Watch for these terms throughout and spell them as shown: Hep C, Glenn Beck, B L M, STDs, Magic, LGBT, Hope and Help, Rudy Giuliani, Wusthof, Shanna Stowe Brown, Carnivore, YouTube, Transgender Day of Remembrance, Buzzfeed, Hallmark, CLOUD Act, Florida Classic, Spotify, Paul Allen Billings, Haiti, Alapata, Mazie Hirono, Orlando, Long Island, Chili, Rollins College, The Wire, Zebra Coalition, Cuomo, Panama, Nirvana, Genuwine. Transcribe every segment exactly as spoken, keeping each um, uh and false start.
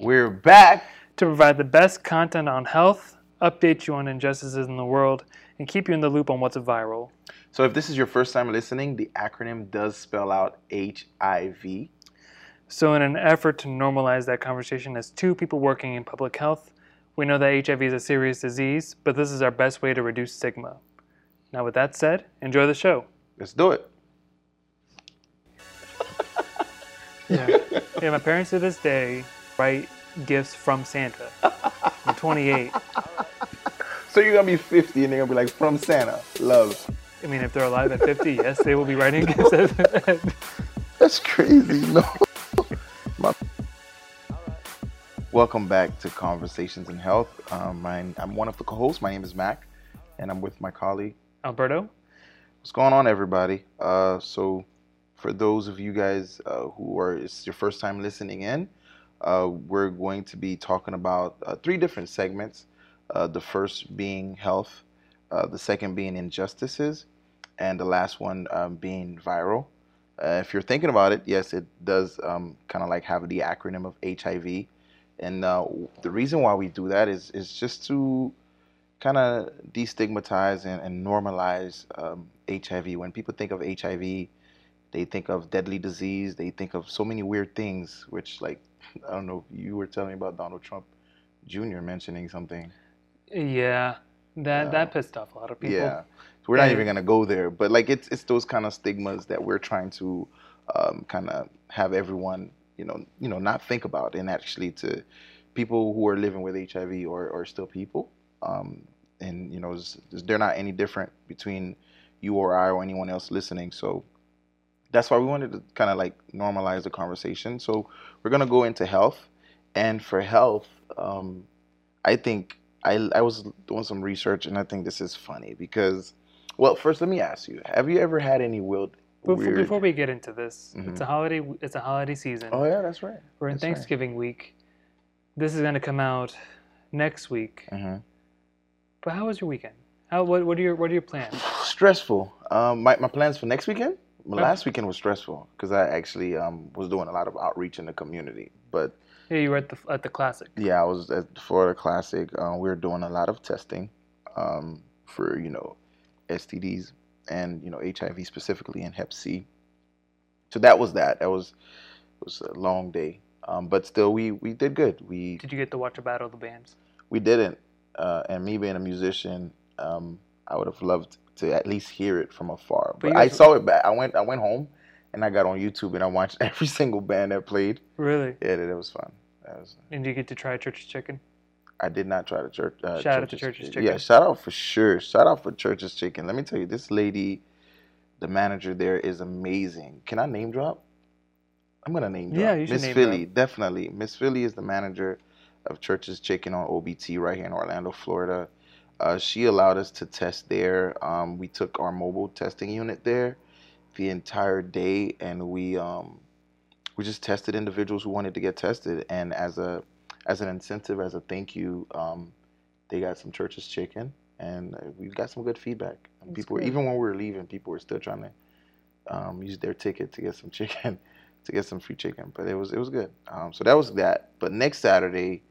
We're back to provide the best content on health, update you on injustices in the world, and keep you in the loop on what's viral. So if this is your first time listening, the acronym does spell out H I V. So in an effort to normalize that conversation as two people working in public health, we know that H I V is a serious disease, but this is our best way to reduce stigma. Now with that said, enjoy the show. Let's do it. Yeah. Yeah, my parents to this day write gifts from Santa. I'm twenty-eight. So you're going to be fifty and they're going to be like, from Santa, love. I mean, if they're alive at fifty, yes, they will be writing gifts. No. That's crazy. No. My... Welcome back to Conversations in Health. Um, I'm, I'm one of the co-hosts. My name is Mac, and I'm with my colleague, Alberto. What's going on, everybody? Uh, so for those of you guys uh, who are, it's your first time listening in, uh, we're going to be talking about uh, three different segments. Uh, the first being health, uh, the second being injustices, and the last one um, being viral. Uh, if you're thinking about it, yes, it does um, kind of like have the acronym of H I V. And uh, the reason why we do that is, is just to kind of destigmatize and, and normalize um, H I V. When people think of H I V, they think of deadly disease. They think of so many weird things, which, like, I don't know if you were telling me about Donald Trump Junior mentioning something. Yeah, that yeah. that pissed off a lot of people. Yeah, we're not yeah. even gonna go there. But like, it's it's those kind of stigmas that we're trying to um, kind of have everyone, you know, you know, not think about, and actually to people who are living with H I V or are still people, um, and you know, it's, it's, they're not any different between you or I or anyone else listening. So that's why we wanted to kind of like normalize the conversation. So we're gonna go into health, and for health, um, I think. I, I was doing some research, and I think this is funny because, well, first let me ask you: have you ever had any weird? Before, before we get into this, mm-hmm. it's a holiday. It's a holiday season. Oh yeah, that's right. We're in that's Thanksgiving right. week. This is going to come out next week. Mm-hmm. But how was your weekend? How what what are your what are your plans? Stressful. Um, my my plans for next weekend. My oh. last weekend was stressful because I actually um was doing a lot of outreach in the community, but. Yeah, you were at the at the Classic. Yeah, I was at the Florida Classic. Uh, we were doing a lot of testing um, for, you know, S T Ds and, you know, H I V specifically and Hep C. So that was that. That was it was a long day, um, but still we we did good. We did you get to watch a battle of the bands? We didn't, uh, and me being a musician, um, I would have loved to at least hear it from afar. But, but I saw it back. I went I went home. And I got on YouTube and I watched every single band that played. Really? Yeah, that was fun. That was. And did you get to try Church's Chicken? I did not try the church. Uh, shout out to Church's Chicken. Yeah, shout out for sure. Shout out for Church's Chicken. Let me tell you, this lady, the manager there, is amazing. Can I name drop? I'm gonna name drop. Yeah, you should Miss name Philly, drop. Definitely. Miss Philly is the manager of Church's Chicken on O B T right here in Orlando, Florida. Uh, she allowed us to test there. Um, we took our mobile testing unit there the entire day, and we um we just tested individuals who wanted to get tested, and as a as an incentive, as a thank you, um they got some Church's Chicken, and we got some good feedback. That's people were, even when we were leaving, people were still trying to um use their ticket to get some chicken to get some free chicken, but it was it was good. Um so that was that. But next Saturday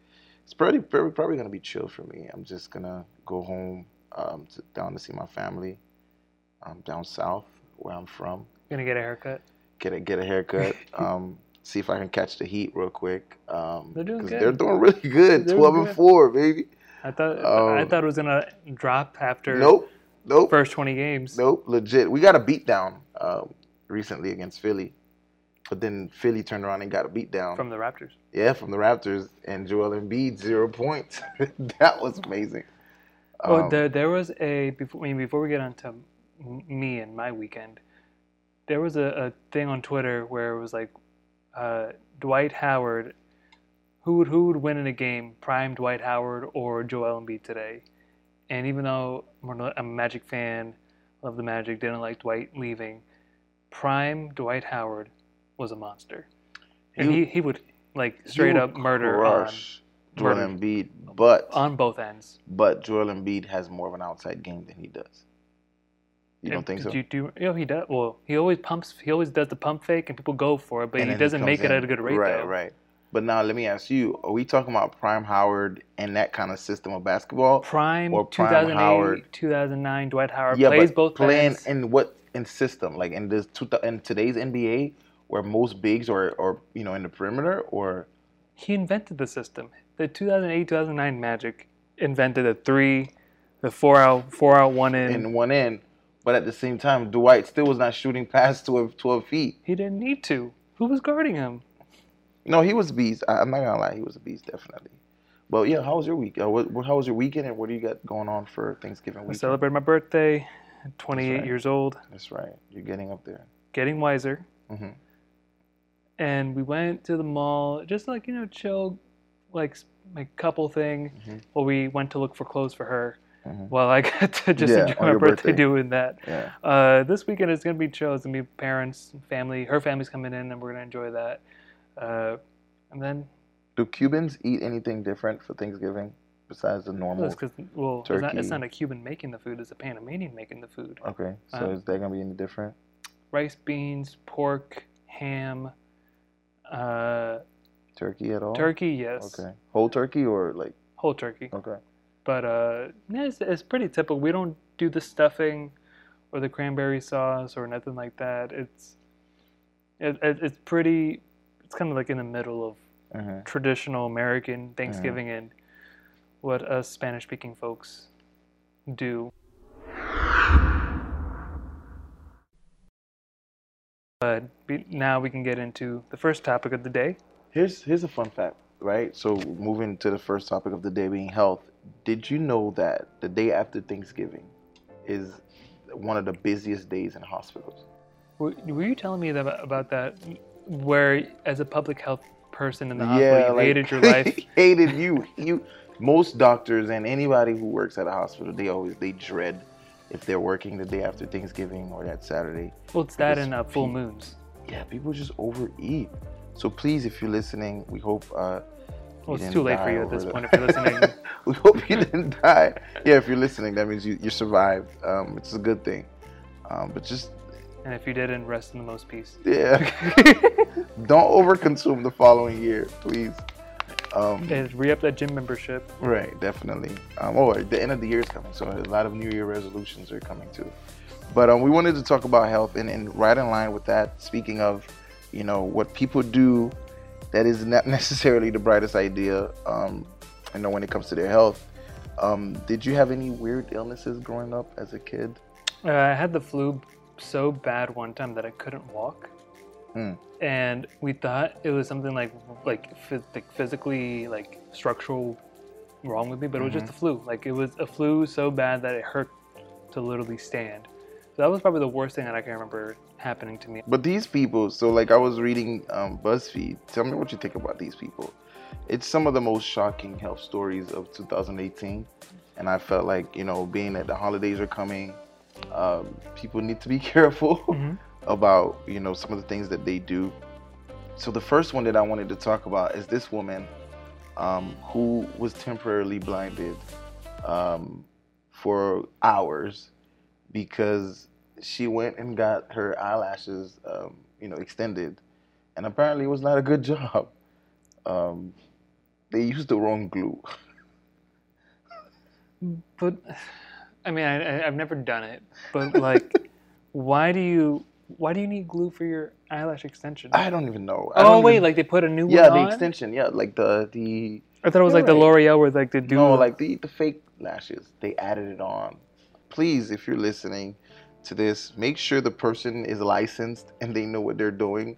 it's probably probably, probably going to be chill for me. I'm just going to go home um to, down to see my family um down south where I'm from. Gonna get a haircut. Get a get a haircut. um, see if I can catch the heat real quick. Um, they're doing good. They're doing really good. Twelve good. and four, baby. I thought um, I thought it was gonna drop after. Nope. Nope. First twenty games. Nope. Legit. We got a beat down uh, recently against Philly, but then Philly turned around and got a beat down from the Raptors. Yeah, from the Raptors, and Joel Embiid zero points. That was amazing. Um, oh, there there was a before. I mean, before we get on to me and my weekend, there was a, a thing on Twitter where it was like uh, Dwight Howard, who would, who would win in a game, prime Dwight Howard or Joel Embiid today? And even though I'm a Magic fan, love the Magic, didn't like Dwight leaving, prime Dwight Howard was a monster. And you, he, he would like straight up murder on Joel Embiid, but on both ends. But Joel Embiid has more of an outside game than he does. You don't think so? Do you, do you, you know, he does. Well, he always pumps. He always does the pump fake, and people go for it. But and he doesn't he make in. it at a good rate. Right, though. right. But now let me ask you, are we talking about Prime Howard and that kind of system of basketball? Prime, or Prime two thousand eight, Howard? two thousand nine, Dwight Howard yeah, plays but both playing players. in what in system? Like in this in today's N B A where most bigs are, or you know, in the perimeter, or he invented the system. The two thousand eight, two thousand nine Magic invented a three, the four out, four out, one in, and one in. But at the same time, Dwight still was not shooting past twelve feet. He didn't need to. Who was guarding him? No, he was a beast. I, I'm not gonna lie, he was a beast, definitely. But yeah, how was your week? Uh, what, how was your weekend, and what do you got going on for Thanksgiving weekend? I celebrated my birthday. twenty-eight years old. That's right. You're getting up there. Getting wiser. Mm-hmm. And we went to the mall, just like, you know, chill, like like couple thing. Mm-hmm. Well, we went to look for clothes for her. Mm-hmm. Well, I got to just yeah, enjoy my birthday, birthday doing that. Yeah. Uh, this weekend is going to be chill. It's going to be parents, family. Her family's coming in, and we're going to enjoy that. Uh, and then... Do Cubans eat anything different for Thanksgiving besides the normal turkey? Well, it's not, it's not a Cuban making the food. It's a Panamanian making the food. Okay. So um, is that going to be any different? Rice, beans, pork, ham... Uh, turkey at all? Turkey, yes. Okay. Whole turkey or like? Whole turkey. Okay. But uh, yeah, it's, it's pretty typical. We don't do the stuffing or the cranberry sauce or nothing like that. It's it, it, it's pretty, it's kind of like in the middle of mm-hmm. traditional American Thanksgiving mm-hmm. and what us Spanish-speaking folks do. But now we can get into the first topic of the day. Here's here's a fun fact, right? So moving to the first topic of the day being health. Did you know that the day after Thanksgiving is one of the busiest days in hospitals? Were, were you telling me that, about that, where as a public health person in the hospital, yeah, you like, hated your life? hated you. You. Most doctors and anybody who works at a hospital, they always, they dread if they're working the day after Thanksgiving or that Saturday. Well, it's that and uh, full moons. Yeah, people just overeat. So please, if you're listening, we hope... Uh, well, it's too late for you at this the... point if you're listening. We hope you didn't die. Yeah, if you're listening, that means you, you survived. Um, it's a good thing. Um, but just... And if you didn't, rest in the most peace. Yeah. Don't overconsume the following year, please. Um, and re-up that gym membership. Right, definitely. Um, oh, the end of the year is coming, so a lot of New Year resolutions are coming too. But um, we wanted to talk about health, and, and right in line with that, speaking of, you know, what people do that is not necessarily the brightest idea, um, you know, when it comes to their health. Um, did you have any weird illnesses growing up as a kid? Uh, I had the flu so bad one time that I couldn't walk. Mm. And we thought it was something like like physically, like structural wrong with me, but mm-hmm. it was just the flu. Like it was a flu so bad that it hurt to literally stand. So that was probably the worst thing that I can remember happening to me. But these people, so like I was reading um, Buzzfeed. Tell me what you think about these people. It's some of the most shocking health stories of two thousand eighteen. And I felt like, you know, being that the holidays are coming, um, people need to be careful. Mm-hmm. about, you know, some of the things that they do. So the first one that I wanted to talk about is this woman um, who was temporarily blinded um, for hours because she went and got her eyelashes, um, you know, extended. And apparently it was not a good job. Um, they used the wrong glue. But, I mean, I, I've never done it, but like, why do you... Why do you need glue for your eyelash extension? I don't even know. I oh, wait, even... like they put a new yeah, one on? Yeah, the extension, yeah, like the... the. I thought it was like right. the L'Oreal where like the dude... No, like the, the fake lashes, they added it on. Please, if you're listening to this, make sure the person is licensed and they know what they're doing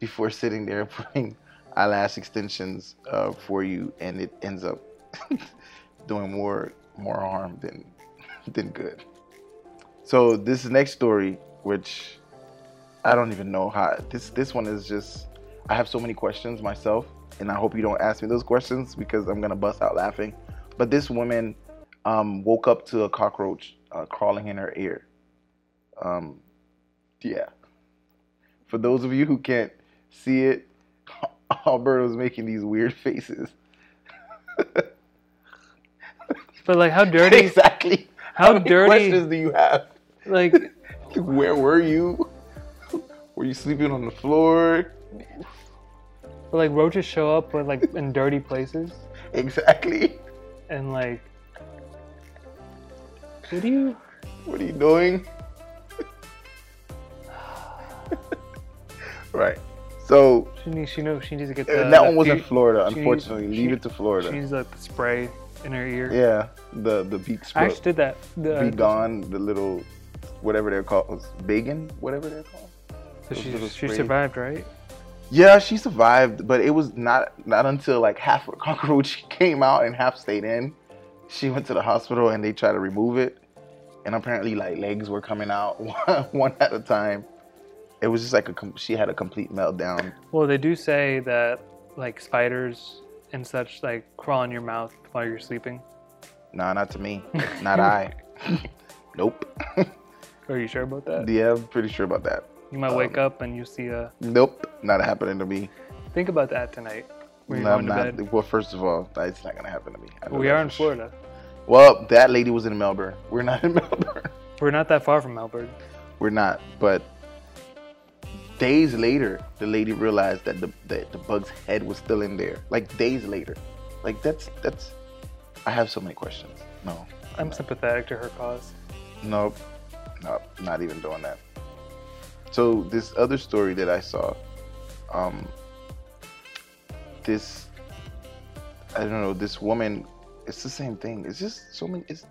before sitting there putting eyelash extensions uh, for you, and it ends up doing more more harm than than good. So this next story, which... I don't even know how, this this one is just, I have so many questions myself, and I hope you don't ask me those questions because I'm gonna bust out laughing. But this woman um, woke up to a cockroach uh, crawling in her ear. Um, yeah. For those of you who can't see it, Alberto's making these weird faces. But like how dirty? Exactly. How, how many dirty? Questions do you have? Like, where were you? Were you sleeping on the floor? But like roaches show up, but like in dirty places. Exactly. And like, what are you? What are you doing? Right. So she needs. She knows. She needs to get the, that one was in Florida. Unfortunately, needs, leave she, it to Florida. She needs like spray in her ear. Yeah, the the beak spray. I actually did that. The, Be gone. The little, whatever they're called, Bagan, whatever they're called. So she she spray. survived, right? Yeah, she survived, but it was not not until like half a cockroach came out and half stayed in. She went to the hospital and they tried to remove it, and apparently like legs were coming out one at a time. It was just like a she had a complete meltdown. Well, they do say that like spiders and such like crawl in your mouth while you're sleeping. Nah, not to me. Not I. Nope. Are you sure about that? Yeah, I'm pretty sure about that. You might wake um, up and you see a... Nope, not happening to me. Think about that tonight. When no, you're going not, to bed. Well, first of all, it's not going to happen to me. We are in Florida. Well, that lady was in Melbourne. We're not in Melbourne. We're not that far from Melbourne. We're not, but days later, the lady realized that the, that the bug's head was still in there. Like, days later. Like, that's... that's. I have so many questions. No. I'm, I'm sympathetic to her cause. Nope. Nope, not even doing that. So this other story that I saw, um, this, I don't know, this woman, it's the same thing. It's just so many, it's,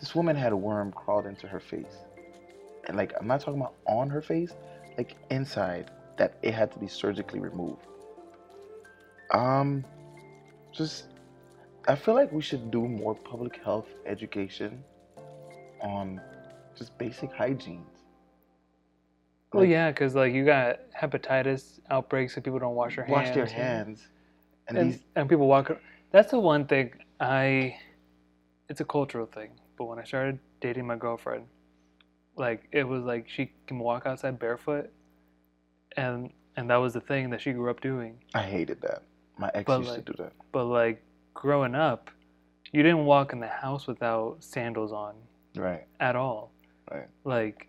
this woman had a worm crawled into her face. And like, I'm not talking about on her face, like inside, that it had to be surgically removed. Um, just, I feel like we should do more public health education on just basic hygiene. Like, well, yeah, because like you got hepatitis outbreaks, and people don't wash their wash hands. Wash their hands, and and, these... and people walk. That's the one thing I. It's a cultural thing, but when I started dating my girlfriend, like it was like she can walk outside barefoot, and and that was the thing that she grew up doing. I hated that. My ex but used like, to do that. But like growing up, you didn't walk in the house without sandals on. Right. At all. Right. Like.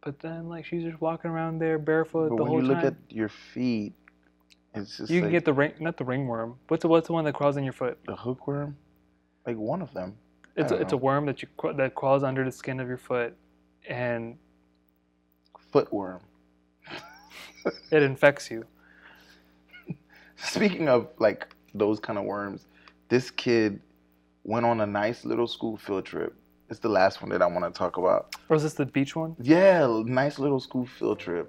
But then, like, she's just walking around there barefoot but the whole time. But when you look at your feet, it's just You like, can get the ring, not the ringworm. What's the, what's the one that crawls in your foot? The hookworm? Like, one of them. It's a, it's a worm that you that crawls under the skin of your foot, and... Footworm. It infects you. Speaking of, like, those kind of worms, this kid went on a nice little school field trip. It's the last one that I want to talk about. Or is this the beach one? Yeah, nice little school field trip.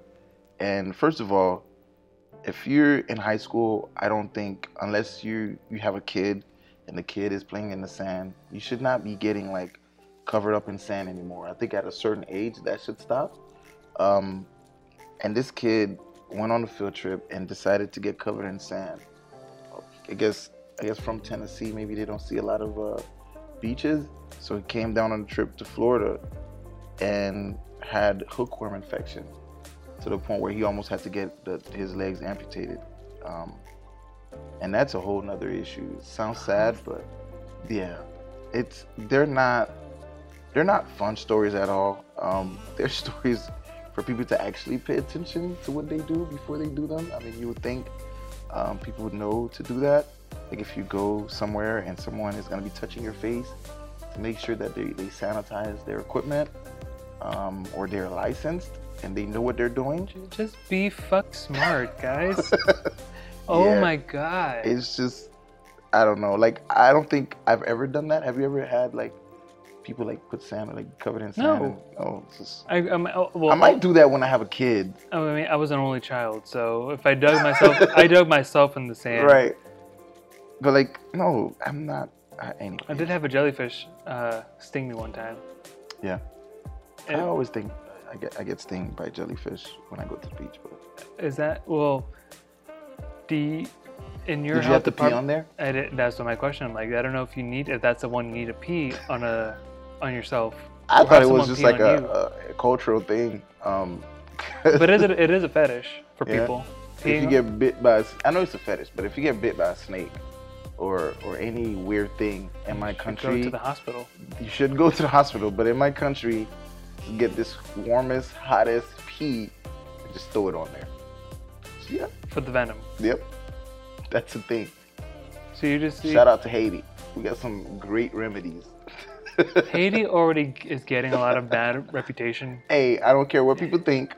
And first of all, if you're in high school, I don't think, unless you you have a kid and the kid is playing in the sand, you should not be getting like covered up in sand anymore. I think at a certain age that should stop. Um, and this kid went on a field trip and decided to get covered in sand. I guess I guess from Tennessee, maybe they don't see a lot of uh, beaches. So he came down on a trip to Florida and had hookworm infection to the point where he almost had to get the, his legs amputated. Um, and that's a whole nother issue. It sounds sad, but yeah, it's they're not they're not fun stories at all. Um, they're stories for people to actually pay attention to what they do before they do them. I mean, you would think um, people would know to do that. Like if you go somewhere and someone is gonna be touching your face, to make sure that they, they sanitize their equipment um, or they're licensed and they know what they're doing. Just be fuck smart, guys. Oh yeah. My God. It's just, I don't know. Like, I don't think I've ever done that. Have you ever had like people like put sand, like covered in sand? No. And, oh, it's just, I, I'm, oh, well, I might do that when I have a kid. I mean, I was an only child. So if I dug myself, I dug myself in the sand. Right. But like, no, I'm not. Uh, anyway. I did have a jellyfish uh, sting me one time. Yeah, and I always think I get I get stinged by jellyfish when I go to the beach. But is that well? The in your did you have to pee on there? I did, that's what my question. I'm like, I don't know if you need if that's the one you need to pee on a on yourself. I thought it was just like a, a cultural thing. Um, but it is a, it is a fetish for yeah. people. If you on? get bit by, a, I know it's a fetish, but if you get bit by a snake. Or, or any weird thing in my country. You should go to the hospital. You should go to the hospital, but in my country, get this warmest, hottest pee and just throw it on there. So yeah. For the venom. Yep. That's a thing. So you just see... Shout out to Haiti. We got some great remedies. Haiti already is getting a lot of bad reputation. Hey, I don't care what people think.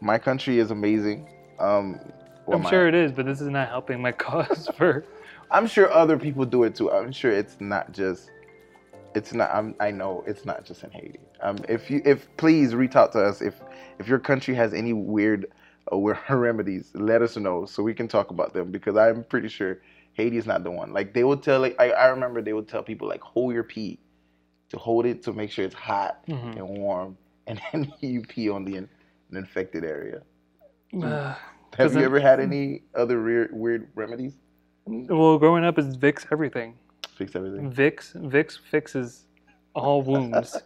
My country is amazing. Um, well, I'm sure my... it is, but this is not helping my cause for... I'm sure other people do it too. I'm sure it's not just... It's not. I'm, I know it's not just in Haiti. Um, if you, if please reach out to us if, if your country has any weird, uh, weird remedies, let us know so we can talk about them, because I'm pretty sure Haiti's not the one. Like they will tell, like I, I remember they would tell people like hold your pee, to hold it to make sure it's hot mm-hmm. and warm, and then you pee on the in, an infected area. Uh, Have you it, ever had any other weird weird remedies? Well, growing up is Vicks everything. Fix everything. Vicks, Vicks fixes all wounds.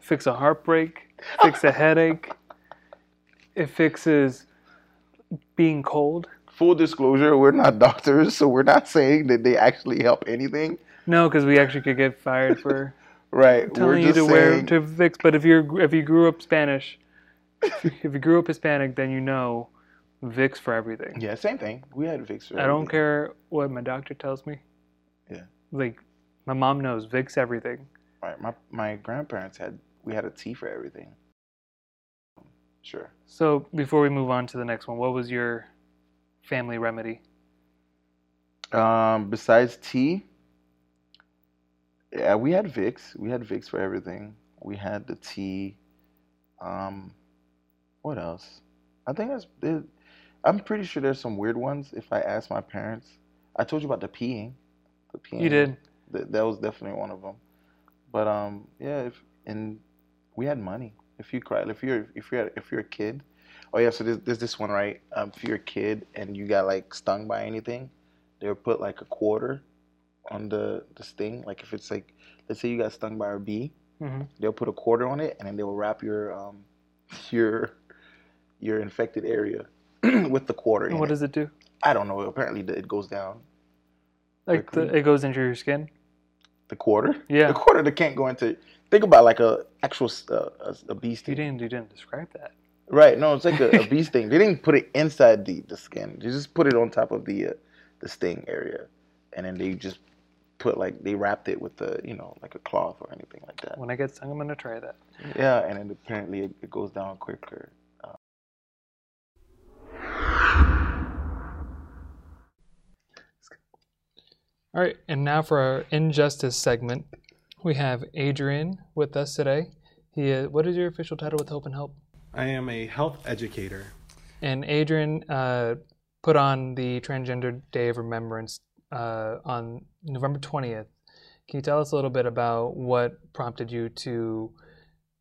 Fix a heartbreak. Fix a headache. It fixes being cold. Full disclosure, we're not doctors, so we're not saying that they actually help anything. No, because we actually could get fired for right. telling we're you just to saying... wear to Vicks. But if you're if you grew up Spanish, if you grew up Hispanic, then you know Vicks for everything. Yeah, same thing. We had Vicks for everything. I don't care what my doctor tells me. Yeah. Like, my mom knows Vicks everything. Right. My my grandparents had, we had a tea for everything. Sure. So, before we move on to the next one, what was your family remedy? Um, besides tea, yeah, we had Vicks. We had Vicks for everything. We had the tea. Um, what else? I think that's, it, I'm pretty sure there's some weird ones if I ask my parents. I told you about the peeing. You did. That, that was definitely one of them. But um, yeah, if, and we had money. If you cried, if you're if you're if you're a kid, oh yeah. So there's, there's this one right. Um, if you're a kid and you got like stung by anything, they'll put like a quarter on the the sting. Like if it's like, let's say you got stung by a bee, mm-hmm. they'll put a quarter on it, and then they will wrap your um your your infected area with the quarter. And in what it. does it do? I don't know. Apparently, it goes down. Like the, it goes into your skin? The quarter? Yeah. The quarter that can't go into... Think about like a actual uh, a, a bee sting. You didn't, you didn't describe that. Right. No, it's like a, a bee sting. They didn't put it inside the, the skin. They just put it on top of the uh, the sting area. And then they just put like... They wrapped it with a, you know, like a cloth or anything like that. When I get stung, I'm going to try that. Yeah, and then apparently it, it goes down quicker. Um, All right, and now for our Injustice segment. We have Adrian with us today. He is, what is your official title with Hope and Help? I am a health educator. And Adrian uh, put on the Transgender Day of Remembrance uh, on November twentieth. Can you tell us a little bit about what prompted you to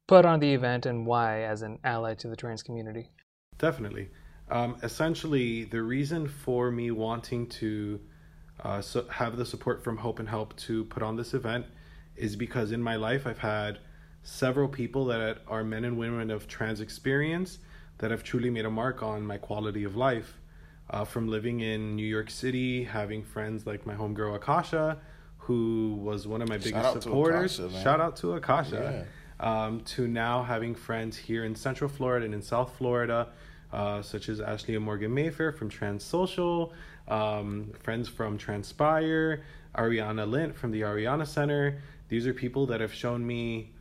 put on the event and why as an ally to the trans community? Definitely. Um, essentially, the reason for me wanting to Uh, so have the support from Hope and Help to put on this event is because in my life I've had several people that are men and women of trans experience that have truly made a mark on my quality of life, uh, from living in New York City, having friends like my homegirl Akasha, who was one of my biggest shout supporters Akasha, shout out to Akasha yeah. um, to now having friends here in Central Florida and in South Florida, uh, such as Ashley and Morgan Mayfair from Trans Social, Um, friends from Transpire, Ariana Lint from the Ariana Center. These are people that have shown me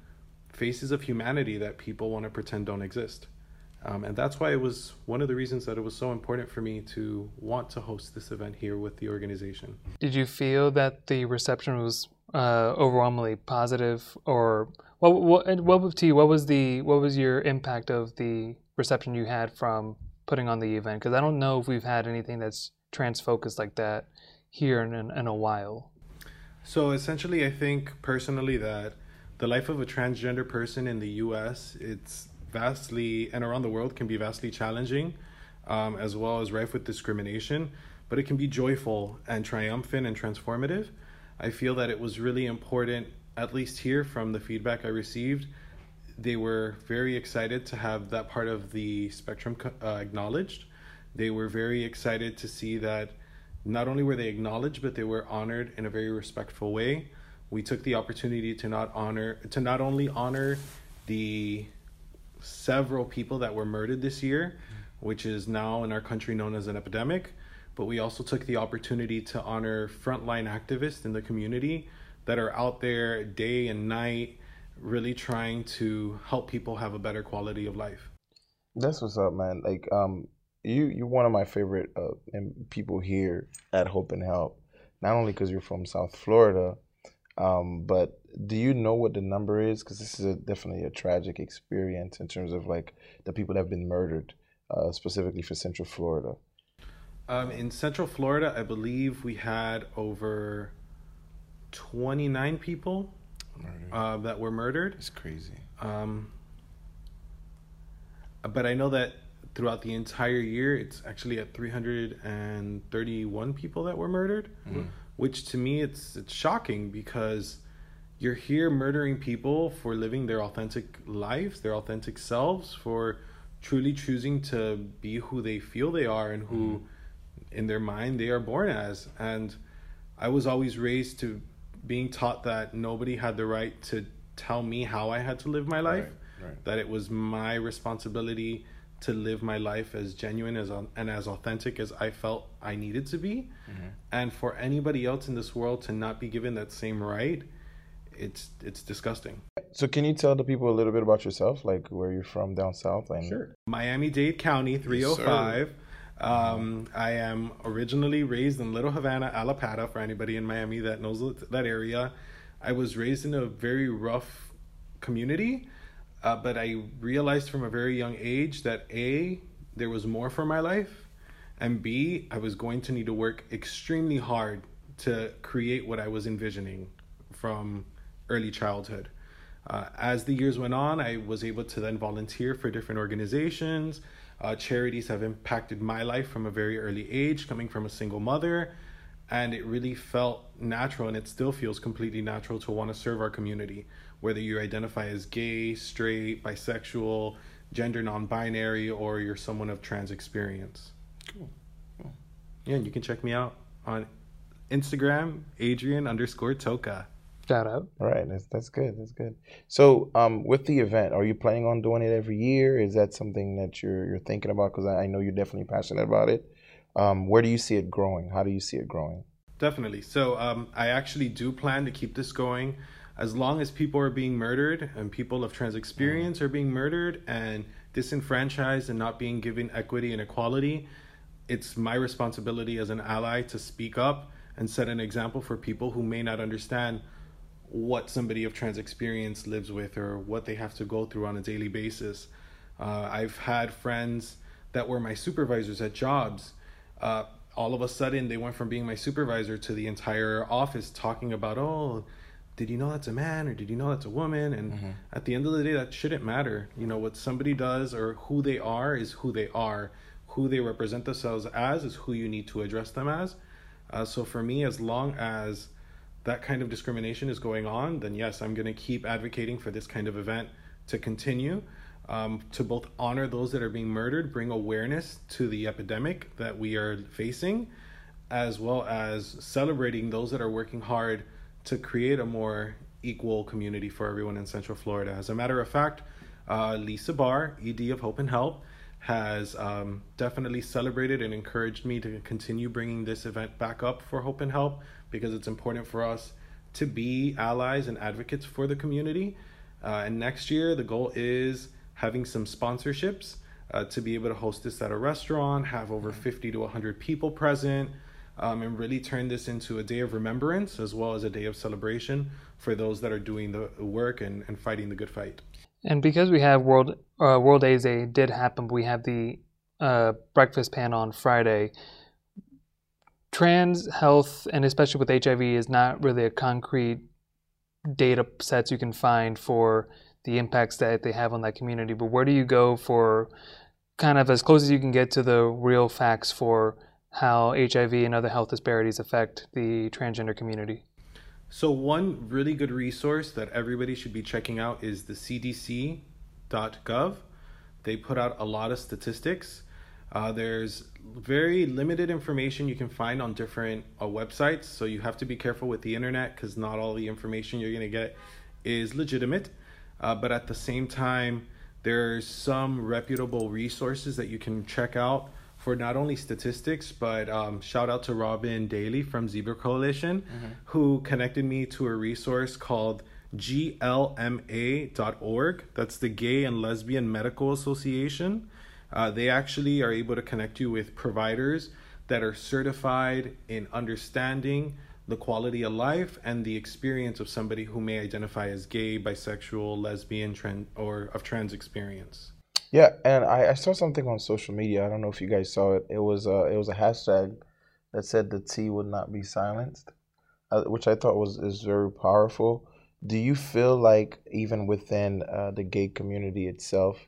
faces of humanity that people want to pretend don't exist. Um, and that's why it was one of the reasons that it was so important for me to want to host this event here with the organization. Did you feel that the reception was uh, overwhelmingly positive, or what? What? What to you? What was the? What was your impact of the reception you had from putting on the event? Because I don't know if we've had anything that's trans focused like that here in, in, in a while. So essentially, I think personally that the life of a transgender person in the U S, it's vastly, and around the world, can be vastly challenging, um, as well as rife with discrimination, but it can be joyful and triumphant and transformative. I feel that it was really important, at least here from the feedback I received, they were very excited to have that part of the spectrum uh, acknowledged. They were very excited to see that not only were they acknowledged, but they were honored in a very respectful way. We took the opportunity to not honor to not only honor the several people that were murdered this year, which is now in our country known as an epidemic. but we also took the opportunity to honor frontline activists in the community that are out there day and night, really trying to help people have a better quality of life. That's what's up, man. Like, um, you, you're one of my favorite uh, people here at Hope and Help, not only because you're from South Florida, um, but do you know what the number is? Because this is a, definitely a tragic experience in terms of, like, the people that have been murdered, uh, specifically for Central Florida. Um, in Central Florida, I believe we had over twenty-nine people uh, that were murdered. It's crazy. Um, but I know that throughout the entire year, it's actually at three hundred thirty-one people that were murdered, mm. which to me, it's it's shocking because you're here murdering people for living their authentic lives, their authentic selves, for truly choosing to be who they feel they are and who, mm. in their mind, they are born as. And I was always raised to being taught that nobody had the right to tell me how I had to live my life, right, right. that it was my responsibility to live my life as genuine as and as authentic as I felt I needed to be. Mm-hmm. And for anybody else in this world to not be given that same right, It's it's disgusting. So can you tell the people a little bit about yourself, like where you're from down south? And... Sure. Miami-Dade County, three oh five. Yes, um, I am originally raised in Little Havana, Alapata, for anybody in Miami that knows that area. I was raised in a very rough community, uh, but I realized from a very young age that A, there was more for my life, and B, I was going to need to work extremely hard to create what I was envisioning from early childhood. Uh, as the years went on, I was able to then volunteer for different organizations. Uh, charities have impacted my life from a very early age, coming from a single mother, and it really felt natural, and it still feels completely natural to want to serve our community, whether you identify as gay, straight, bisexual, gender non-binary, or you're someone of trans experience. Cool. Cool. Yeah, you can check me out on Instagram, Adrian underscore Toca. Shout out. All right, that's that's good. That's good. So, um, with the event, are you planning on doing it every year? Is that something that you're you're thinking about? Because I, I know you're definitely passionate about it. Um, where do you see it growing? How do you see it growing? Definitely. So, um, I actually do plan to keep this going as long as people are being murdered and people of trans experience mm. are being murdered and disenfranchised and not being given equity and equality. It's my responsibility as an ally to speak up and set an example for people who may not understand what somebody of trans experience lives with or what they have to go through on a daily basis. Uh, I've had friends that were my supervisors at jobs. Uh, all of a sudden, they went from being my supervisor to the entire office talking about, oh, did you know that's a man or did you know that's a woman? And mm-hmm. at the end of the day, that shouldn't matter. You know, what somebody does or who they are is who they are. Who they represent themselves as is who you need to address them as. Uh, so for me, as long as that kind of discrimination is going on, then yes, I'm going to keep advocating for this kind of event to continue, um, to both honor those that are being murdered, bring awareness to the epidemic that we are facing, as well as celebrating those that are working hard to create a more equal community for everyone in Central Florida. As a matter of fact, uh, Lisa Barr, E D of Hope and Help, has um, definitely celebrated and encouraged me to continue bringing this event back up for Hope and Help, because it's important for us to be allies and advocates for the community. Uh, and next year, the goal is having some sponsorships uh, to be able to host this at a restaurant, have over fifty to one hundred people present, um, and really turn this into a day of remembrance as well as a day of celebration for those that are doing the work and, and fighting the good fight. And because we have World uh, World AIDS Day did happen, but we have the uh, breakfast pan on Friday. Trans health, and especially with H I V, is not really a concrete data sets you can find for the impacts that they have on that community. But where do you go for kind of as close as you can get to the real facts for how H I V and other health disparities affect the transgender community? So one really good resource that everybody should be checking out is the C D C dot gov. They put out a lot of statistics. Uh, there's very limited information you can find on different uh, websites, so you have to be careful with the internet because not all the information you're going to get is legitimate. Uh, but at the same time, there's some reputable resources that you can check out for not only statistics, but um, shout out to Robin Daly from Zebra Coalition, mm-hmm. who connected me to a resource called G L M A dot org. That's the Gay and Lesbian Medical Association. Uh, they actually are able to connect you with providers that are certified in understanding the quality of life and the experience of somebody who may identify as gay, bisexual, lesbian, trans, or of trans experience. Yeah, and I, I saw something on social media. I don't know if you guys saw it. It was a, it was a hashtag that said the T would not be silenced, uh, which I thought was is very powerful. Do you feel like even within uh, the gay community itself,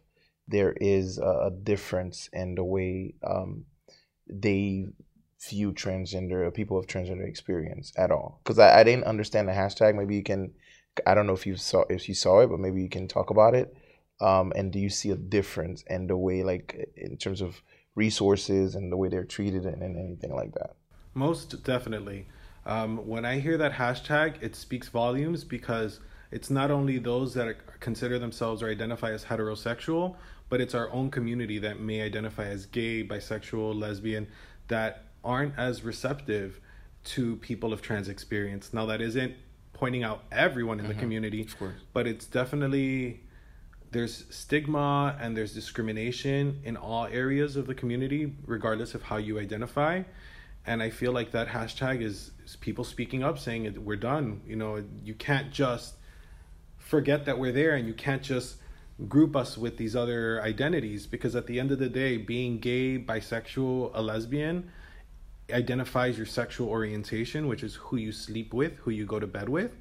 there is a, a difference in the way um, they view transgender, people of transgender experience at all? Because I, I didn't understand the hashtag. Maybe you can, I don't know if you saw if you saw it, but maybe you can talk about it. Um, and do you see a difference in the way, like, in terms of resources and the way they're treated and, and anything like that? Most definitely. Um, when I hear that hashtag, it speaks volumes, because it's not only those that are, consider themselves or identify as heterosexual, but it's our own community that may identify as gay, bisexual, lesbian, that aren't as receptive to people of trans experience. Now, that isn't pointing out everyone in mm-hmm. the community, of course, but it's definitely... There's stigma and there's discrimination in all areas of the community, regardless of how you identify. And I feel like that hashtag is, is people speaking up, saying we're done. You know, you can't just forget that we're there, and you can't just group us with these other identities, because at the end of the day, being gay, bisexual, a lesbian identifies your sexual orientation, which is who you sleep with, who you go to bed with.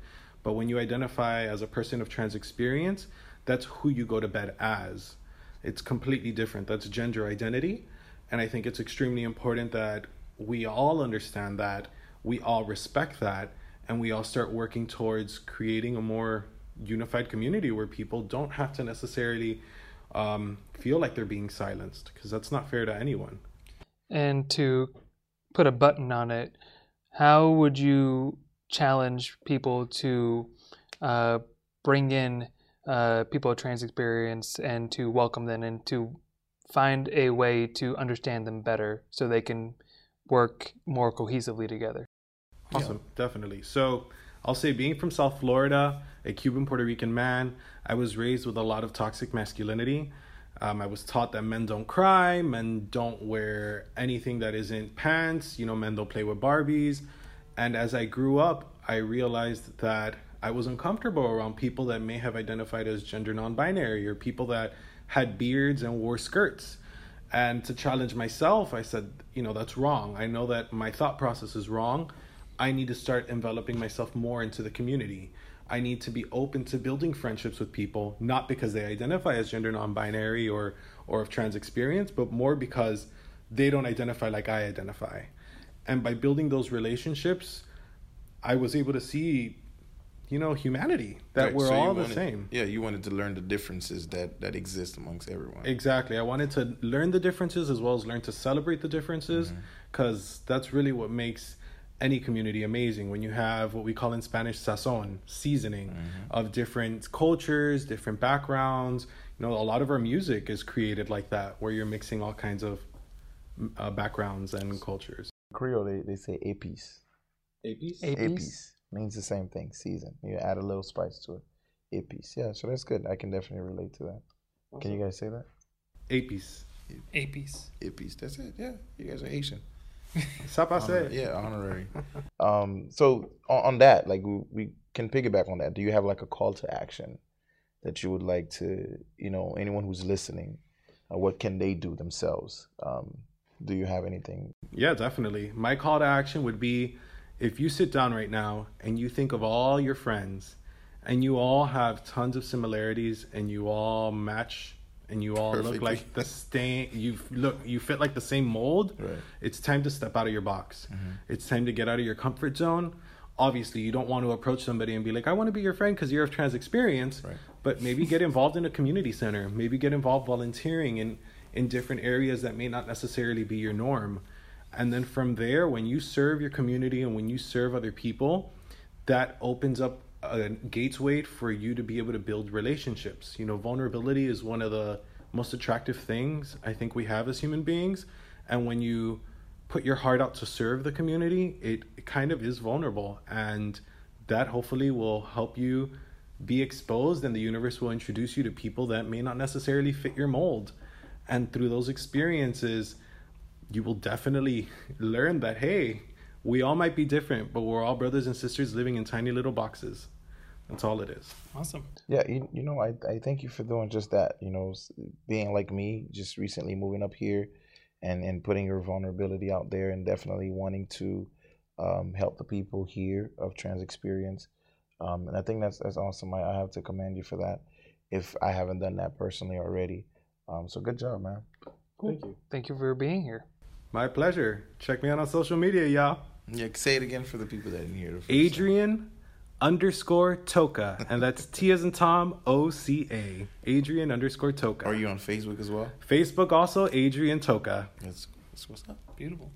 But when you identify as a person of trans experience, that's who you go to bed as. It's completely different. That's gender identity. And I think it's extremely important that we all understand that, we all respect that, and we all start working towards creating a more unified community where people don't have to necessarily um, feel like they're being silenced, because that's not fair to anyone. And to put a button on it, how would you challenge people to uh, bring in Uh, people of trans experience and to welcome them and to find a way to understand them better so they can work more cohesively together? Awesome, yeah. Definitely. So I'll say, being from South Florida, a Cuban Puerto Rican man, I was raised with a lot of toxic masculinity. Um, I was taught that men don't cry, men don't wear anything that isn't pants, you know, men don't play with Barbies. And as I grew up, I realized that I was uncomfortable around people that may have identified as gender non-binary, or people that had beards and wore skirts. And to challenge myself, I said, you know, that's wrong. I know that my thought process is wrong. I need to start enveloping myself more into the community. I need to be open to building friendships with people, not because they identify as gender non-binary or, or of trans experience, but more because they don't identify like I identify. And by building those relationships, I was able to see, you know, humanity, that right. we're so all wanted, the same. Yeah, you wanted to learn the differences that, that exist amongst everyone. Exactly. I wanted to learn the differences, as well as learn to celebrate the differences, because mm-hmm. that's really what makes any community amazing. When you have what we call in Spanish, sazón, seasoning mm-hmm. of different cultures, different backgrounds. You know, a lot of our music is created like that, where you're mixing all kinds of uh, backgrounds and cultures. Creole, they, they say apis. Apis? Apis. Means the same thing, season. You add a little spice to it. Apis. Yeah, so that's good. I can definitely relate to that. Awesome. Can you guys say that? Apis. Apis. Apis. That's it. Yeah, you guys are Haitian. Honor- yeah, honorary. um. So on, on that, like, we, we can piggyback on that. Do you have like a call to action that you would like to, you know, anyone who's listening, uh, what can they do themselves? Um. Do you have anything? Yeah, definitely. My call to action would be, if you sit down right now and you think of all your friends, and you all have tons of similarities, and you all match, and you all Perfectly. look like the same, you look, you fit like the same mold, right. It's time to step out of your box. Mm-hmm. It's time to get out of your comfort zone. Obviously, you don't want to approach somebody and be like, I want to be your friend because you're of trans experience, right. But maybe get involved in a community center. Maybe get involved volunteering in, in different areas that may not necessarily be your norm. And then from there, when you serve your community and when you serve other people, that opens up a gateway for you to be able to build relationships. You know, vulnerability is one of the most attractive things I think we have as human beings. And when you put your heart out to serve the community, it, it kind of is vulnerable. And that hopefully will help you be exposed, and the universe will introduce you to people that may not necessarily fit your mold. And through those experiences, you will definitely learn that, hey, we all might be different, but we're all brothers and sisters living in tiny little boxes. That's all it is. Awesome. Yeah, you, you know, I, I thank you for doing just that. You know, being like me, just recently moving up here and, and putting your vulnerability out there, and definitely wanting to um, help the people here of trans experience. Um, and I think that's that's awesome. I, I have to commend you for that if I haven't done that personally already. Um, so good job, man. Cool. Thank you. Thank you for being here. My pleasure. Check me out on social media, y'all. Yeah, say it again for the people that didn't hear it. Adrian time. underscore Toca. And that's T as in Tom, O C A. Adrian underscore Toca. Are you on Facebook as well? Facebook also, Adrian Toca. That's, that's what's up. Beautiful.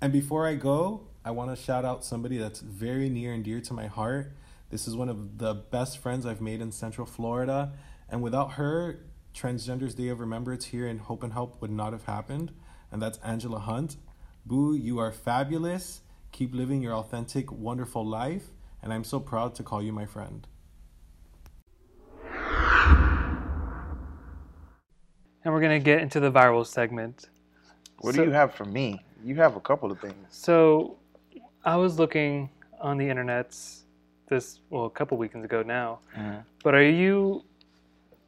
And before I go, I want to shout out somebody that's very near and dear to my heart. This is one of the best friends I've made in Central Florida. And without her, Transgender Day of Remembrance here in Hope and Help would not have happened. And that's Angela Hunt. Boo, you are fabulous. Keep living your authentic, wonderful life. And I'm so proud to call you my friend. And we're going to get into the viral segment. What so, do you have for me? You have a couple of things. So I was looking on the internet this, well, a couple weekends ago now. Mm-hmm. But are you...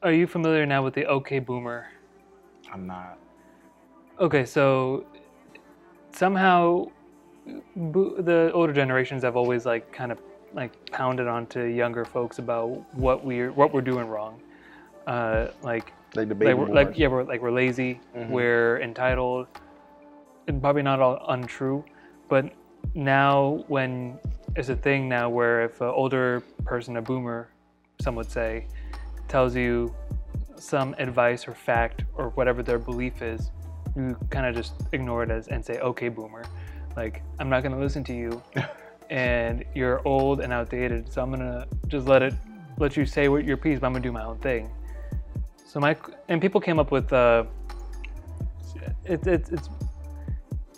Are you familiar now with the OK Boomer? I'm not. Okay, so somehow bo- the older generations have always like kind of like pounded onto younger folks about what we're what we're doing wrong. Uh, like like the baby like, like yeah, we're like we're lazy, mm-hmm. we're entitled. And probably not all untrue, but now when it's a thing now where if an older person, a boomer, some would say, tells you some advice or fact or whatever their belief is, you kind of just ignore it as and say, okay, boomer, like, I'm not gonna listen to you and you're old and outdated, so I'm gonna just let it, let you say what your piece, but I'm gonna do my own thing. So my, and people came up with, uh, it, it, it's, it's,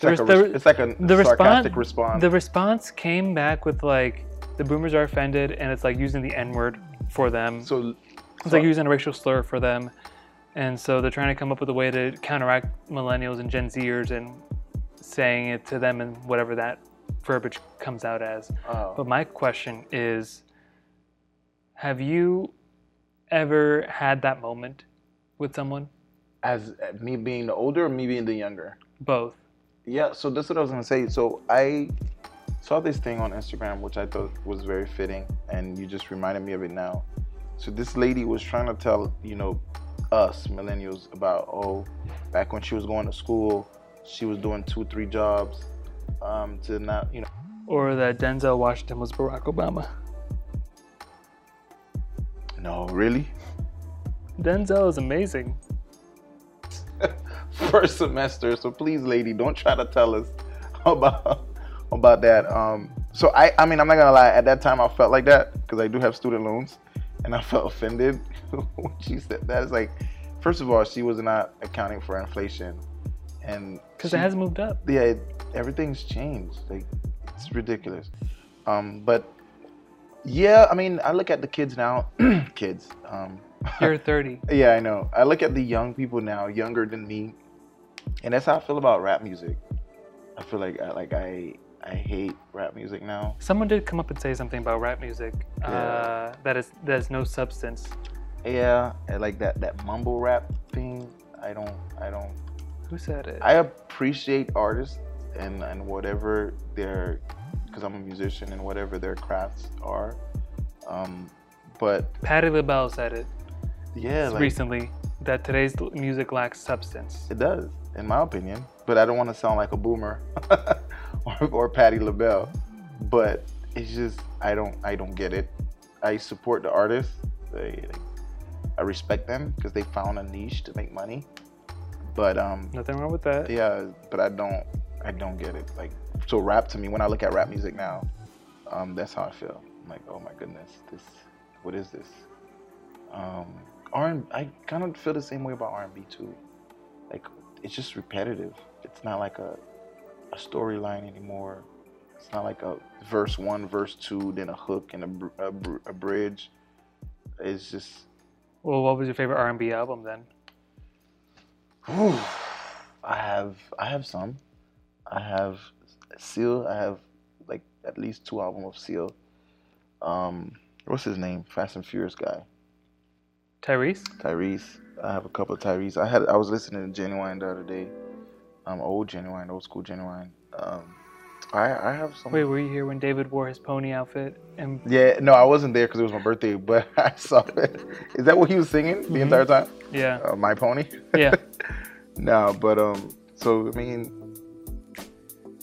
like a, the, it's like a the sarcastic response, response. The response came back with like, the boomers are offended, and it's like using the N-word for them. So. It's like using a racial slur for them. And so they're trying to come up with a way to counteract millennials and Gen Zers and saying it to them and whatever that verbiage comes out as. Oh. But my question is, have you ever had that moment with someone? As me being the older or me being the younger? Both. Yeah, so that's what I was going to say. So I saw this thing on Instagram, which I thought was very fitting, and you just reminded me of it now. So this lady was trying to tell, you know, us millennials about, oh, back when she was going to school, she was doing two, three jobs um, to not, you know. Or that Denzel Washington was Barack Obama. No, really? Denzel is amazing. First semester, so please, lady, don't try to tell us about about that. Um, so I, I mean, I'm not gonna lie, at that time I felt like that, because I do have student loans. And I felt offended when she said that. It's like, first of all, she was not accounting for inflation, and because it has moved up. Yeah, it, everything's changed. Like, it's ridiculous. Um, but yeah, I mean, I look at the kids now. kids. Um, You're thirty. Yeah, I know. I look at the young people now, younger than me, and that's how I feel about rap music. I feel like I, like I. I hate rap music now. Someone did come up and say something about rap music. Yeah. Uh, that is, there's no substance. Yeah, like that, that mumble rap thing. I don't, I don't. Who said it? I appreciate artists and, and whatever their, because I'm a musician, and whatever their crafts are. Um, but Patti LaBelle said it. Yeah, like, recently, that today's music lacks substance. It does, in my opinion. But I don't want to sound like a boomer. Or, or Patti LaBelle, but it's just I don't I don't get it. I support the artists. They, like, I respect them because they found a niche to make money. But um, nothing wrong with that. Yeah, but I don't I don't get it. Like, so rap to me, when I look at rap music now, um, that's how I feel. I'm like, oh my goodness, this what is this? Um, R and I kind of feel the same way about R and B too. like it's just repetitive. It's not like a, a storyline anymore. It's not like a verse one, verse two, then a hook and a, a, a bridge. It's just. Well, what was your favorite R and B album then? Whew. I have I have some. I have Seal. I have like at least two albums of Seal. Um, what's his name? Fast and Furious guy. Tyrese. Tyrese. I have a couple of Tyrese. I had I was listening to Genuwine the other day. Um, old Genuwine, old school Genuwine. Um, I I have some. Wait, were you here when David wore his pony outfit? And yeah, no, I wasn't there because it was my birthday, but I saw it. Is that what he was singing the mm-hmm. entire time? Yeah. Uh, my pony. Yeah. No, but um, so I mean,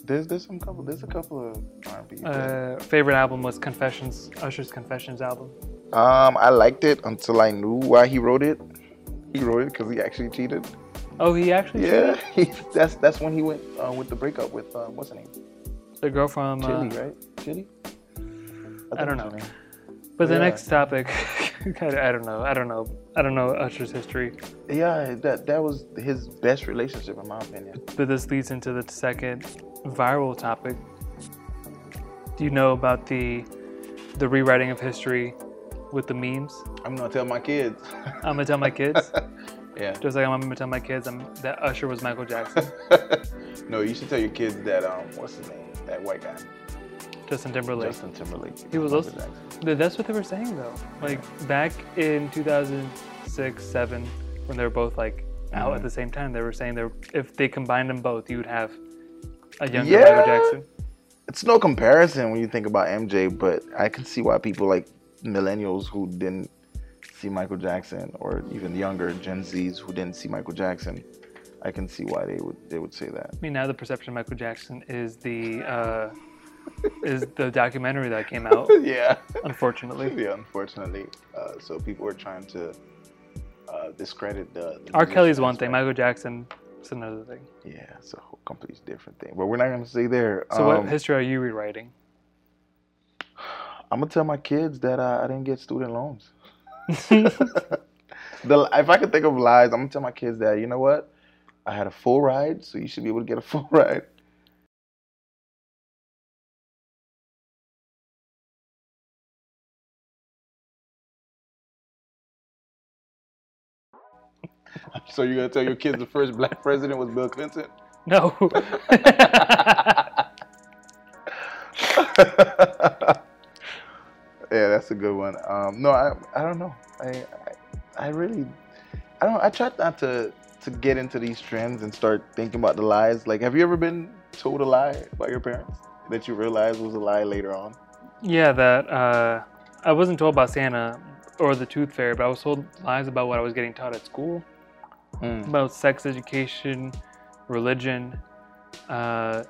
there's there's some couple there's a couple of R and B. Uh, favorite album was Confessions, Usher's Confessions album. Um, I liked it until I knew why he wrote it. He wrote it because he actually cheated. Oh, he actually yeah. cheated? Yeah, that's that's when he went uh, with the breakup with um, what's her name? The girl from Chili, uh, right? Chili. I, I don't know. But yeah. The next topic, I don't know. I don't know. I don't know Usher's history. Yeah, that that was his best relationship in my opinion. But this leads into the second viral topic. Do you know about the the rewriting of history with the memes? I'm gonna tell my kids. I'm gonna tell my kids. Yeah. Just like I'm gonna tell my kids I'm, that Usher was Michael Jackson. No, you should tell your kids that um, what's his name? That white guy. Justin Timberlake. Justin Timberlake. He was also. That's what they were saying though. Like yeah. back in two thousand six, seven, when they were both like out mm-hmm. at the same time, they were saying they were, if they combined them both, you would have a younger yeah. Michael Jackson. It's no comparison when you think about M J, but I can see why people like millennials who didn't see Michael Jackson, or even younger Gen Zs who didn't see Michael Jackson, I can see why they would they would say that. I mean, now the perception of Michael Jackson is the. Uh, is the documentary that came out. Yeah. Unfortunately. Yeah, unfortunately. Uh, so people were trying to uh, discredit the... the R. Kelly's one thing. Michael Jackson is another thing. Yeah, it's a whole completely different thing. But we're not going to stay there. So um, what history are you rewriting? I'm going to tell my kids that uh, I didn't get student loans. the, if I could think of lies, I'm going to tell my kids that, you know what? I had a full ride, so you should be able to get a full ride. So you're going to tell your kids the first black president was Bill Clinton? No. Yeah, that's a good one. Um, no, I I don't know. I, I I really, I don't. I tried not to to get into these trends and start thinking about the lies. Like, have you ever been told a lie by your parents that you realized was a lie later on? Yeah, that uh, I wasn't told by Santa or the Tooth Fairy, but I was told lies about what I was getting taught at school. Mm. About sex education, religion, uh,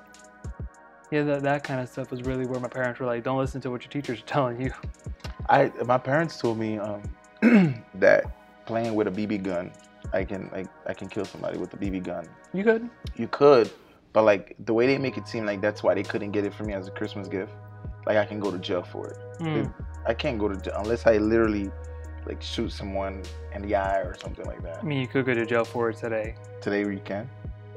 yeah, that, that kind of stuff was really where my parents were like, don't listen to what your teachers are telling you. I my parents told me um, that playing with a B B gun, I can like I can kill somebody with a B B gun. You could. You could, but like the way they make it seem like that's why they couldn't get it for me as a Christmas gift. Like I can go to jail for it. Mm. I can't go to jail unless I literally. Like shoot someone in the eye or something like that. I mean, you could go to jail for it today. Today you can,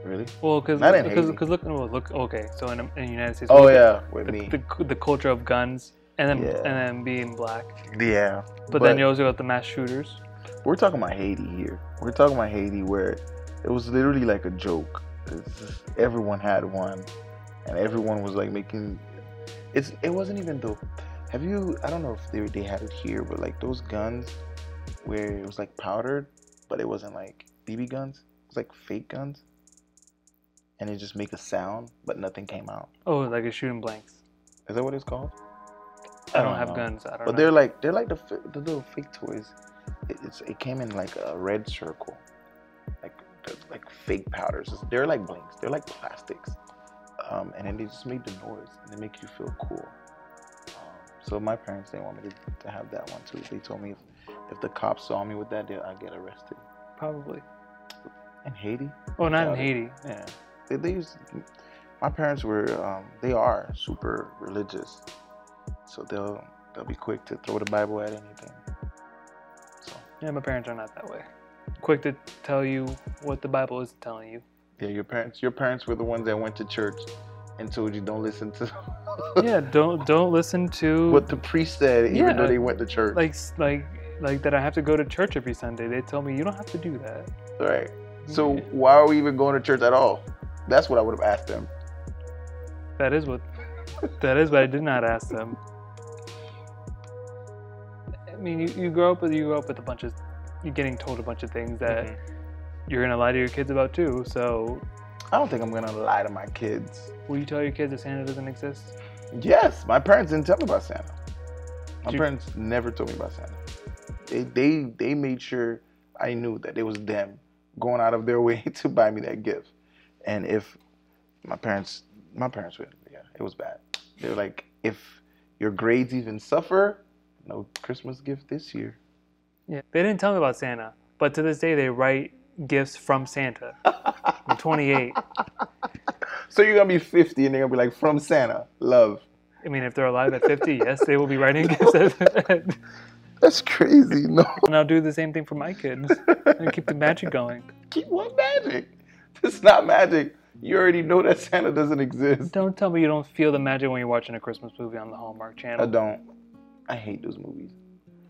really? Well, because because look, well, look, okay. So in, in the United States, oh yeah, with the, me, the, the culture of guns and then yeah. and then being black. Yeah. But, but then you also got the mass shooters. We're talking about Haiti here. We're talking about Haiti where it was literally like a joke. Just, everyone had one, and everyone was like making. It's it wasn't even the. Have you, I don't know if they they had it here, but like those guns where it was like powdered, but it wasn't like B B guns. It was like fake guns. And it just make a sound, but nothing came out. Oh, like a shooting blanks. Is that what it's called? I, I don't, don't have know. guns. I don't but know. But they're like, they're like the, the little fake toys. It, it's, it came in like a red circle. Like like fake powders. They're like blanks. They're like plastics. Um, and then they just make the noise and they make you feel cool. So my parents didn't want me to, to have that one too. They told me if, if the cops saw me with that, they, I'd get arrested. Probably. In Haiti? Oh, not yeah, in Haiti. Yeah. They, they used, my parents were, um, they are super religious. So they'll they'll be quick to throw the Bible at anything. So. Yeah, my parents are not that way. quick to tell you what the Bible is telling you. Yeah, your parents your parents were the ones that went to church and told you don't listen to yeah don't don't listen to what the priest said, even yeah, though they went to church. Like like like that I have to go to church every Sunday. They told me you don't have to do that. Right. So yeah. Why are we even going to church at all? That's what I would have asked them. That is what that is what I did not ask them. I mean, you, you grow up with you grow up with a bunch of you're getting told a bunch of things that mm-hmm. you're gonna lie to your kids about too. So I don't think I'm gonna lie to my kids. Will you tell your kids that Santa doesn't exist? Yes, my parents didn't tell me about Santa. My Did parents you... never told me about Santa. They, they they made sure I knew that it was them going out of their way to buy me that gift. And if my parents my parents would yeah, it was bad. They were like, if your grades even suffer, no Christmas gift this year. Yeah, they didn't tell me about Santa, but to this day they write gifts from Santa. I'm twenty-eight. So you're gonna be fifty and they're gonna be like, from Santa, love. I mean, if they're alive at fifty, yes, they will be writing gifts. At... That's crazy. No. And I'll do the same thing for my kids and keep the magic going. Keep what magic? It's not magic. You already know that Santa doesn't exist. Don't tell me you don't feel the magic when you're watching a Christmas movie on the Hallmark Channel. I don't. I hate those movies.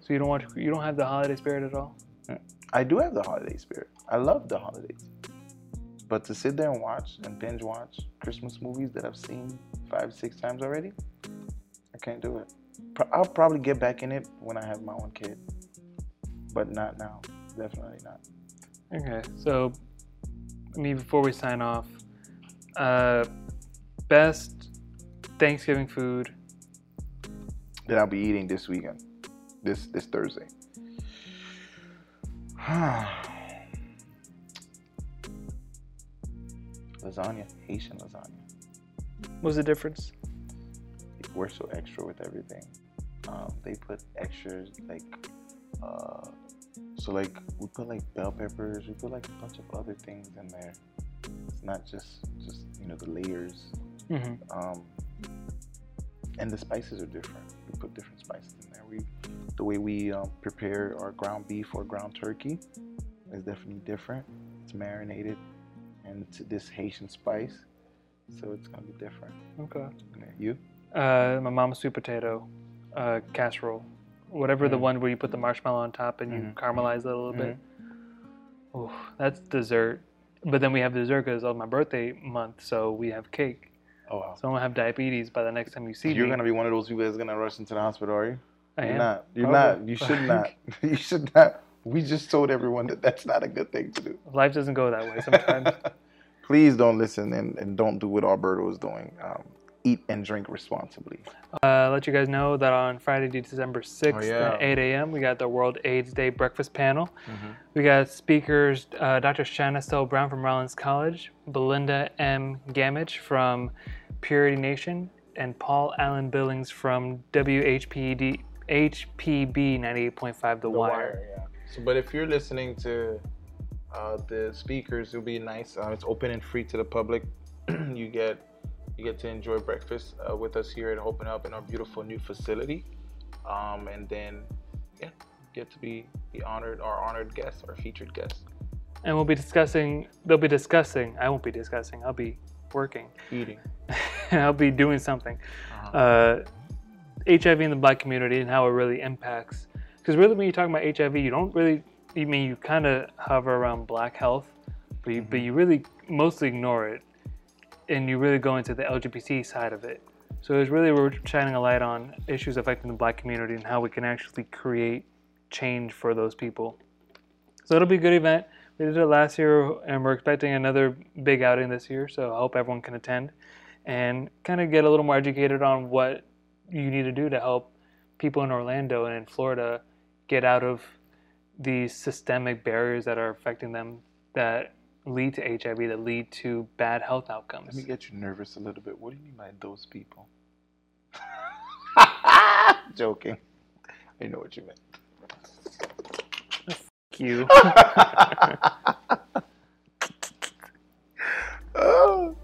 So you don't watch? You don't have the holiday spirit at all? I do have the holiday spirit. I love the holidays. But to sit there and watch and binge watch Christmas movies that I've seen five, six times already, I can't do it. I'll probably get back in it when I have my own kid, but not now. Definitely not. Okay, so I mean, before we sign off, uh, best Thanksgiving food that I'll be eating this weekend, this this Thursday. Lasagna, Haitian lasagna. What's the difference? We're so extra with everything. Um, they put extras like, uh, so like we put like bell peppers, we put like a bunch of other things in there. It's not just just you know the layers. Mm-hmm. Um, and the spices are different. We put different spices in there. We the way we um, prepare our ground beef or ground turkey is definitely different. It's marinated. And to this Haitian spice, so it's gonna be different. Okay. You? Uh, my mom's sweet potato uh, casserole, whatever mm-hmm. the one where you put the marshmallow on top and mm-hmm. you caramelize it a little mm-hmm. bit. Oh, that's dessert. But then we have dessert because it's my birthday month, so we have cake. Oh wow! So I won't have diabetes by the next time you see You're me. You're gonna be one of those people that's gonna rush into the hospital, are you? I You're am. Not. You're Probably. Not. You should not. You should not. We just told everyone that that's not a good thing to do. Life doesn't go that way sometimes. Please don't listen and, and don't do what Alberto is doing. Um, eat and drink responsibly. Uh, let you guys know that on Friday, December sixth oh, yeah. at eight a.m., we got the World AIDS Day breakfast panel. Mm-hmm. We got speakers uh, Doctor Shanna Stowe Brown from Rollins College, Belinda M. Gamage from Purity Nation, and Paul Allen Billings from W H P D, H P B ninety-eight point five The, the Wire. Wire yeah. So, but if you're listening to uh, the speakers, it'll be nice. Uh, it's open and free to the public. you get you get to enjoy breakfast uh, with us here at Hope and Help in our beautiful new facility, um, and then yeah, get to be the honored our honored guests, our featured guests. And we'll be discussing. They'll be discussing. I won't be discussing. I'll be working, eating, and I'll be doing something. Uh-huh. Uh, H I V in the Black community and how it really impacts. Because really, when you're talking about H I V, you don't really, I mean, you kind of hover around Black health, but you, mm-hmm. but you really mostly ignore it, and you really go into the L G B T side of it. So it's really, we're shining a light on issues affecting the Black community and how we can actually create change for those people. So it'll be a good event. We did it last year, and we're expecting another big outing this year, so I hope everyone can attend and kind of get a little more educated on what you need to do to help people in Orlando and in Florida get out of these systemic barriers that are affecting them that lead to H I V, that lead to bad health outcomes. Let me get you nervous a little bit. What do you mean by those people? Joking. I know what you meant. Fuck you. oh,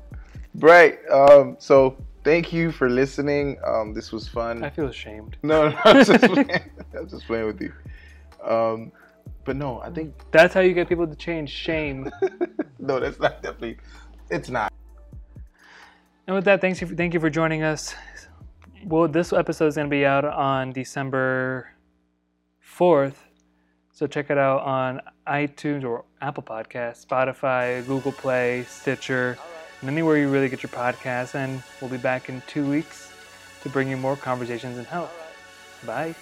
right. Um, so... Thank you for listening. Um, this was fun. I feel ashamed. No, no, I'm just playing, I'm just playing with you. Um, But no, I think that's how you get people to change. Shame. No, that's not definitely. It's not. And with that, thanks. Thank you for joining us. Well, this episode is going to be out on December fourth, so check it out on iTunes or Apple Podcasts, Spotify, Google Play, Stitcher, and anywhere you really get your podcasts. And we'll be back in two weeks to bring you more conversations in health. Bye.